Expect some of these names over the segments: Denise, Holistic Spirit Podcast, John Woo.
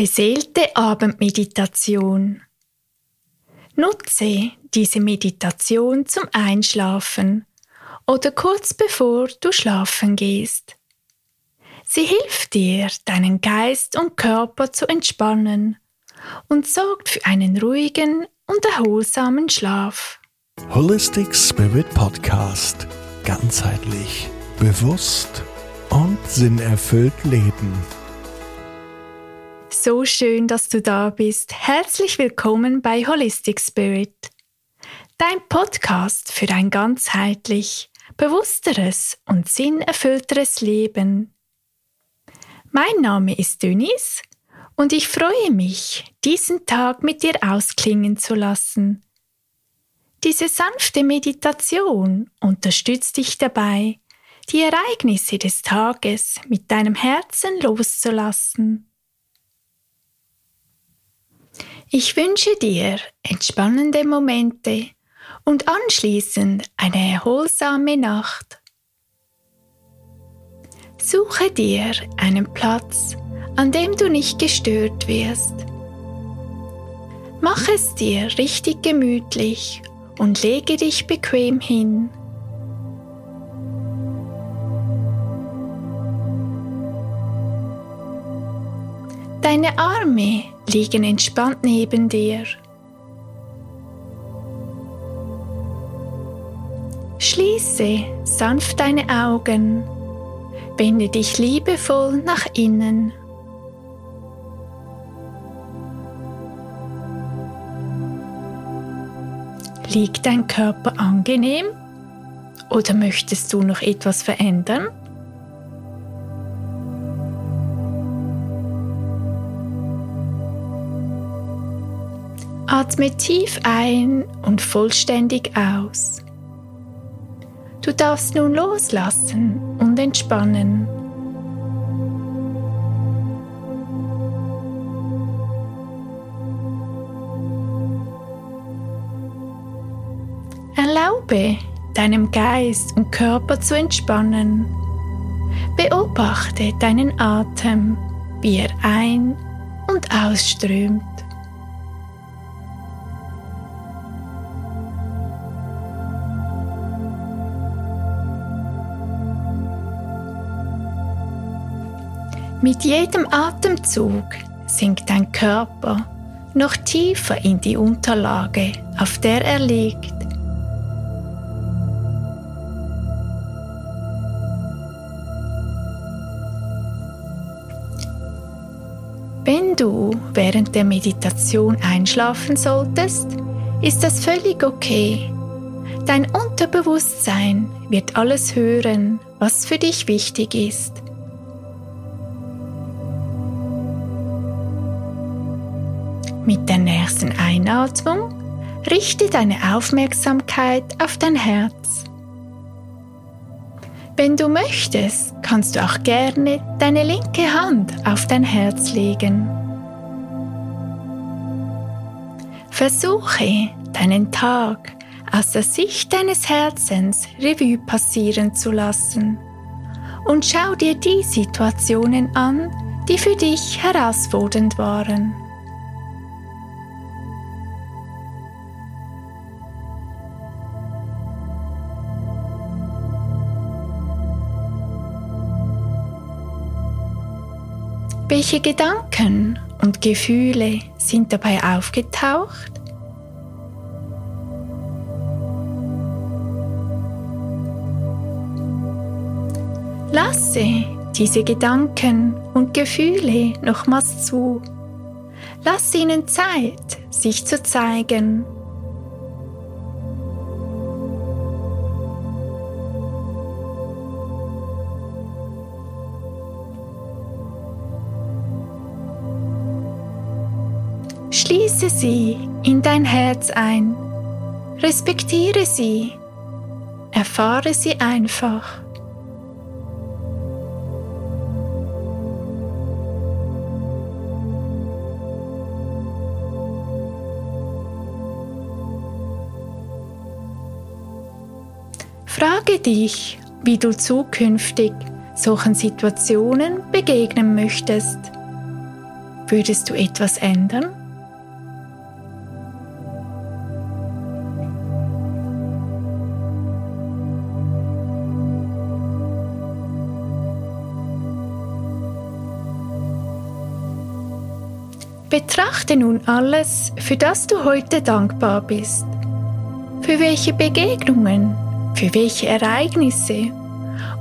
Beseelte Abendmeditation. Nutze diese Meditation zum Einschlafen oder kurz bevor du schlafen gehst. Sie hilft dir, deinen Geist und Körper zu entspannen und sorgt für einen ruhigen und erholsamen Schlaf. Holistic Spirit Podcast. Ganzheitlich, bewusst und sinnerfüllt leben. So schön, dass du da bist. Herzlich willkommen bei Holistic Spirit. Dein Podcast für ein ganzheitlich, bewussteres und sinnerfüllteres Leben. Mein Name ist Denise und ich freue mich, diesen Tag mit dir ausklingen zu lassen. Diese sanfte Meditation unterstützt dich dabei, die Ereignisse des Tages mit deinem Herzen loszulassen. Ich wünsche dir entspannende Momente und anschließend eine erholsame Nacht. Suche dir einen Platz, an dem du nicht gestört wirst. Mach es dir richtig gemütlich und lege dich bequem hin. Deine Arme liegen entspannt neben dir. Schließe sanft deine Augen. Wende dich liebevoll nach innen. Liegt dein Körper angenehm? Oder möchtest du noch etwas verändern? Atme tief ein und vollständig aus. Du darfst nun loslassen und entspannen. Erlaube deinem Geist und Körper zu entspannen. Beobachte deinen Atem, wie er ein- und ausströmt. Mit jedem Atemzug sinkt dein Körper noch tiefer in die Unterlage, auf der er liegt. Wenn du während der Meditation einschlafen solltest, ist das völlig okay. Dein Unterbewusstsein wird alles hören, was für dich wichtig ist. Mit der nächsten Einatmung richte deine Aufmerksamkeit auf dein Herz. Wenn du möchtest, kannst du auch gerne deine linke Hand auf dein Herz legen. Versuche, deinen Tag aus der Sicht deines Herzens Revue passieren zu lassen und schau dir die Situationen an, die für dich herausfordernd waren. Welche Gedanken und Gefühle sind dabei aufgetaucht? Lasse diese Gedanken und Gefühle nochmals zu. Lass ihnen Zeit, sich zu zeigen. Schließe sie in dein Herz ein, respektiere sie, erfahre sie einfach. Frage dich, wie du zukünftig solchen Situationen begegnen möchtest. Würdest du etwas ändern? Betrachte nun alles, für das du heute dankbar bist. Für welche Begegnungen, für welche Ereignisse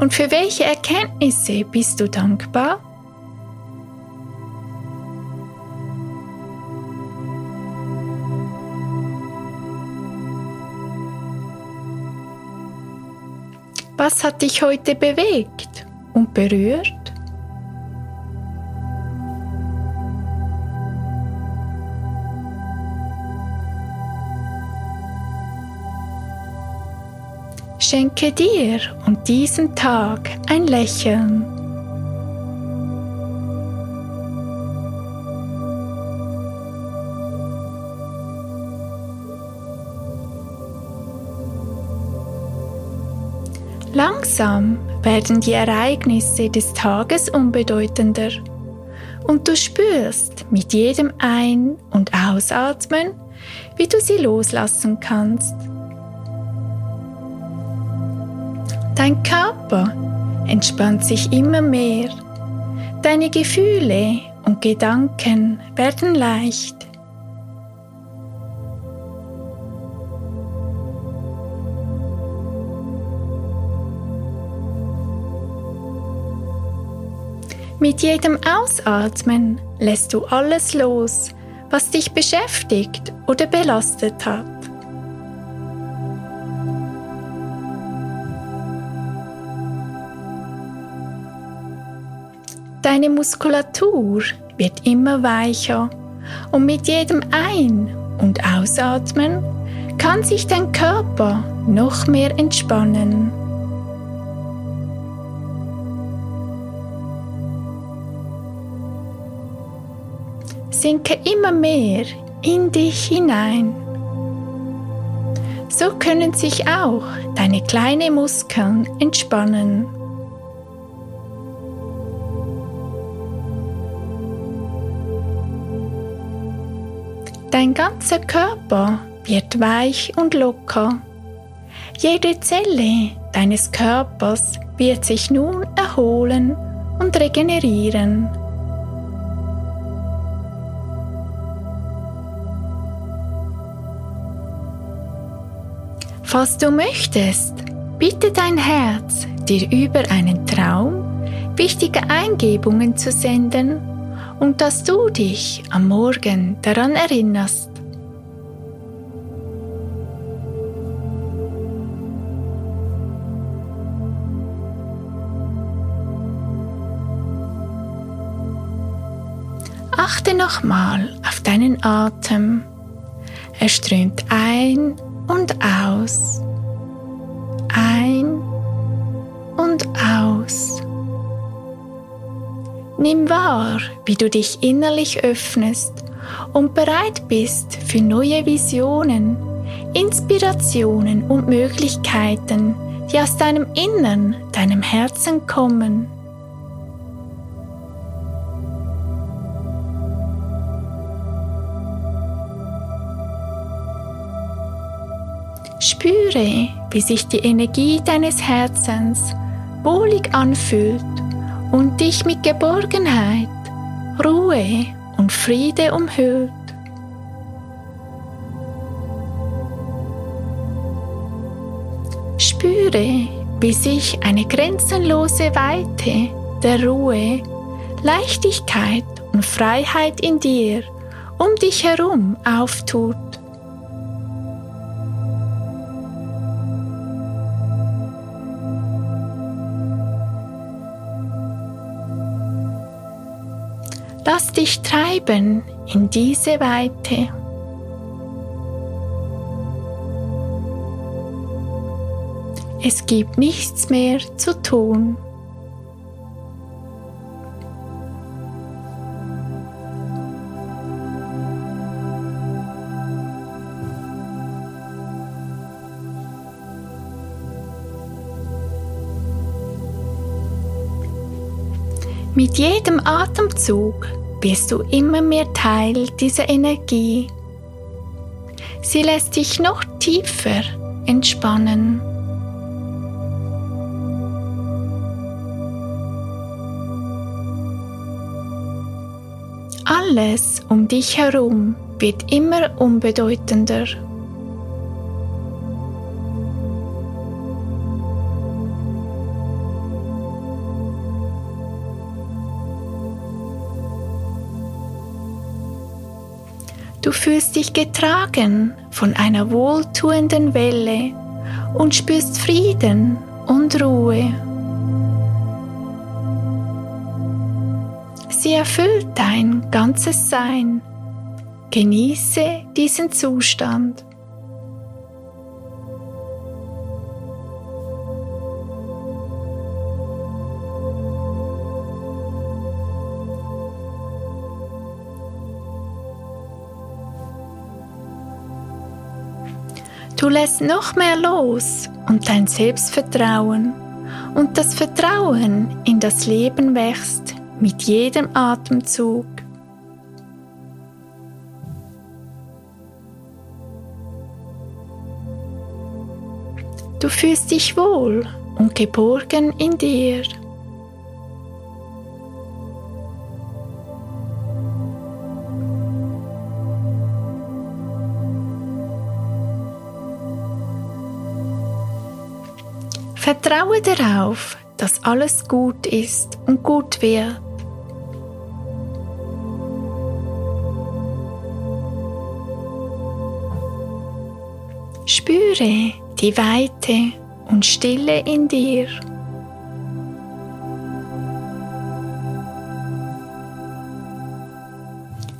und für welche Erkenntnisse bist du dankbar? Was hat dich heute bewegt und berührt? Schenke dir und diesem Tag ein Lächeln. Langsam werden die Ereignisse des Tages unbedeutender und du spürst mit jedem Ein- und Ausatmen, wie du sie loslassen kannst. Dein Körper entspannt sich immer mehr. Deine Gefühle und Gedanken werden leicht. Mit jedem Ausatmen lässt du alles los, was dich beschäftigt oder belastet hat. Deine Muskulatur wird immer weicher und mit jedem Ein- und Ausatmen kann sich dein Körper noch mehr entspannen. Sinke immer mehr in dich hinein. So können sich auch deine kleinen Muskeln entspannen. Dein ganzer Körper wird weich und locker. Jede Zelle deines Körpers wird sich nun erholen und regenerieren. Falls du möchtest, bitte dein Herz, dir über einen Traum wichtige Eingebungen zu senden, und dass du dich am Morgen daran erinnerst. Achte nochmal auf deinen Atem. Er strömt ein und aus. Ein und aus. Nimm wahr, wie du dich innerlich öffnest und bereit bist für neue Visionen, Inspirationen und Möglichkeiten, die aus deinem Innern, deinem Herzen kommen. Spüre, wie sich die Energie deines Herzens wohlig anfühlt und dich mit Geborgenheit, Ruhe und Friede umhüllt. Spüre, wie sich eine grenzenlose Weite der Ruhe, Leichtigkeit und Freiheit in dir um dich herum auftut. Lass dich treiben in diese Weite. Es gibt nichts mehr zu tun. Mit jedem Atemzug wirst du immer mehr Teil dieser Energie. Sie lässt dich noch tiefer entspannen. Alles um dich herum wird immer unbedeutender. Du fühlst dich getragen von einer wohltuenden Welle und spürst Frieden und Ruhe. Sie erfüllt dein ganzes Sein. Genieße diesen Zustand. Du lässt noch mehr los und dein Selbstvertrauen und das Vertrauen in das Leben wächst mit jedem Atemzug. Du fühlst dich wohl und geborgen in dir. Vertraue darauf, dass alles gut ist und gut wird. Spüre die Weite und Stille in dir.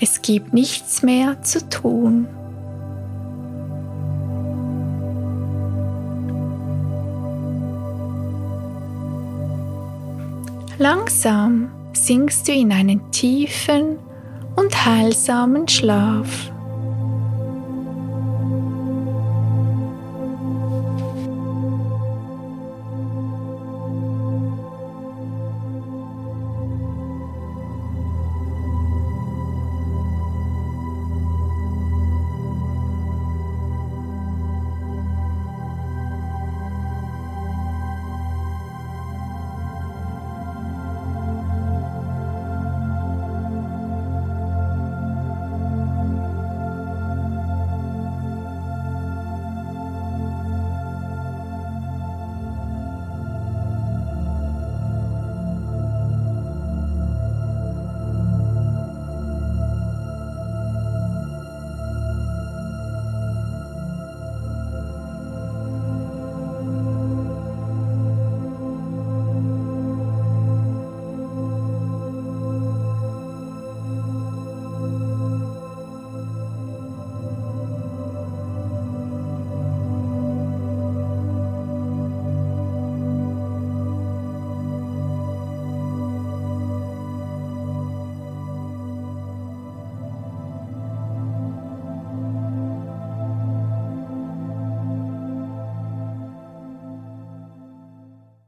Es gibt nichts mehr zu tun. Langsam sinkst du in einen tiefen und heilsamen Schlaf.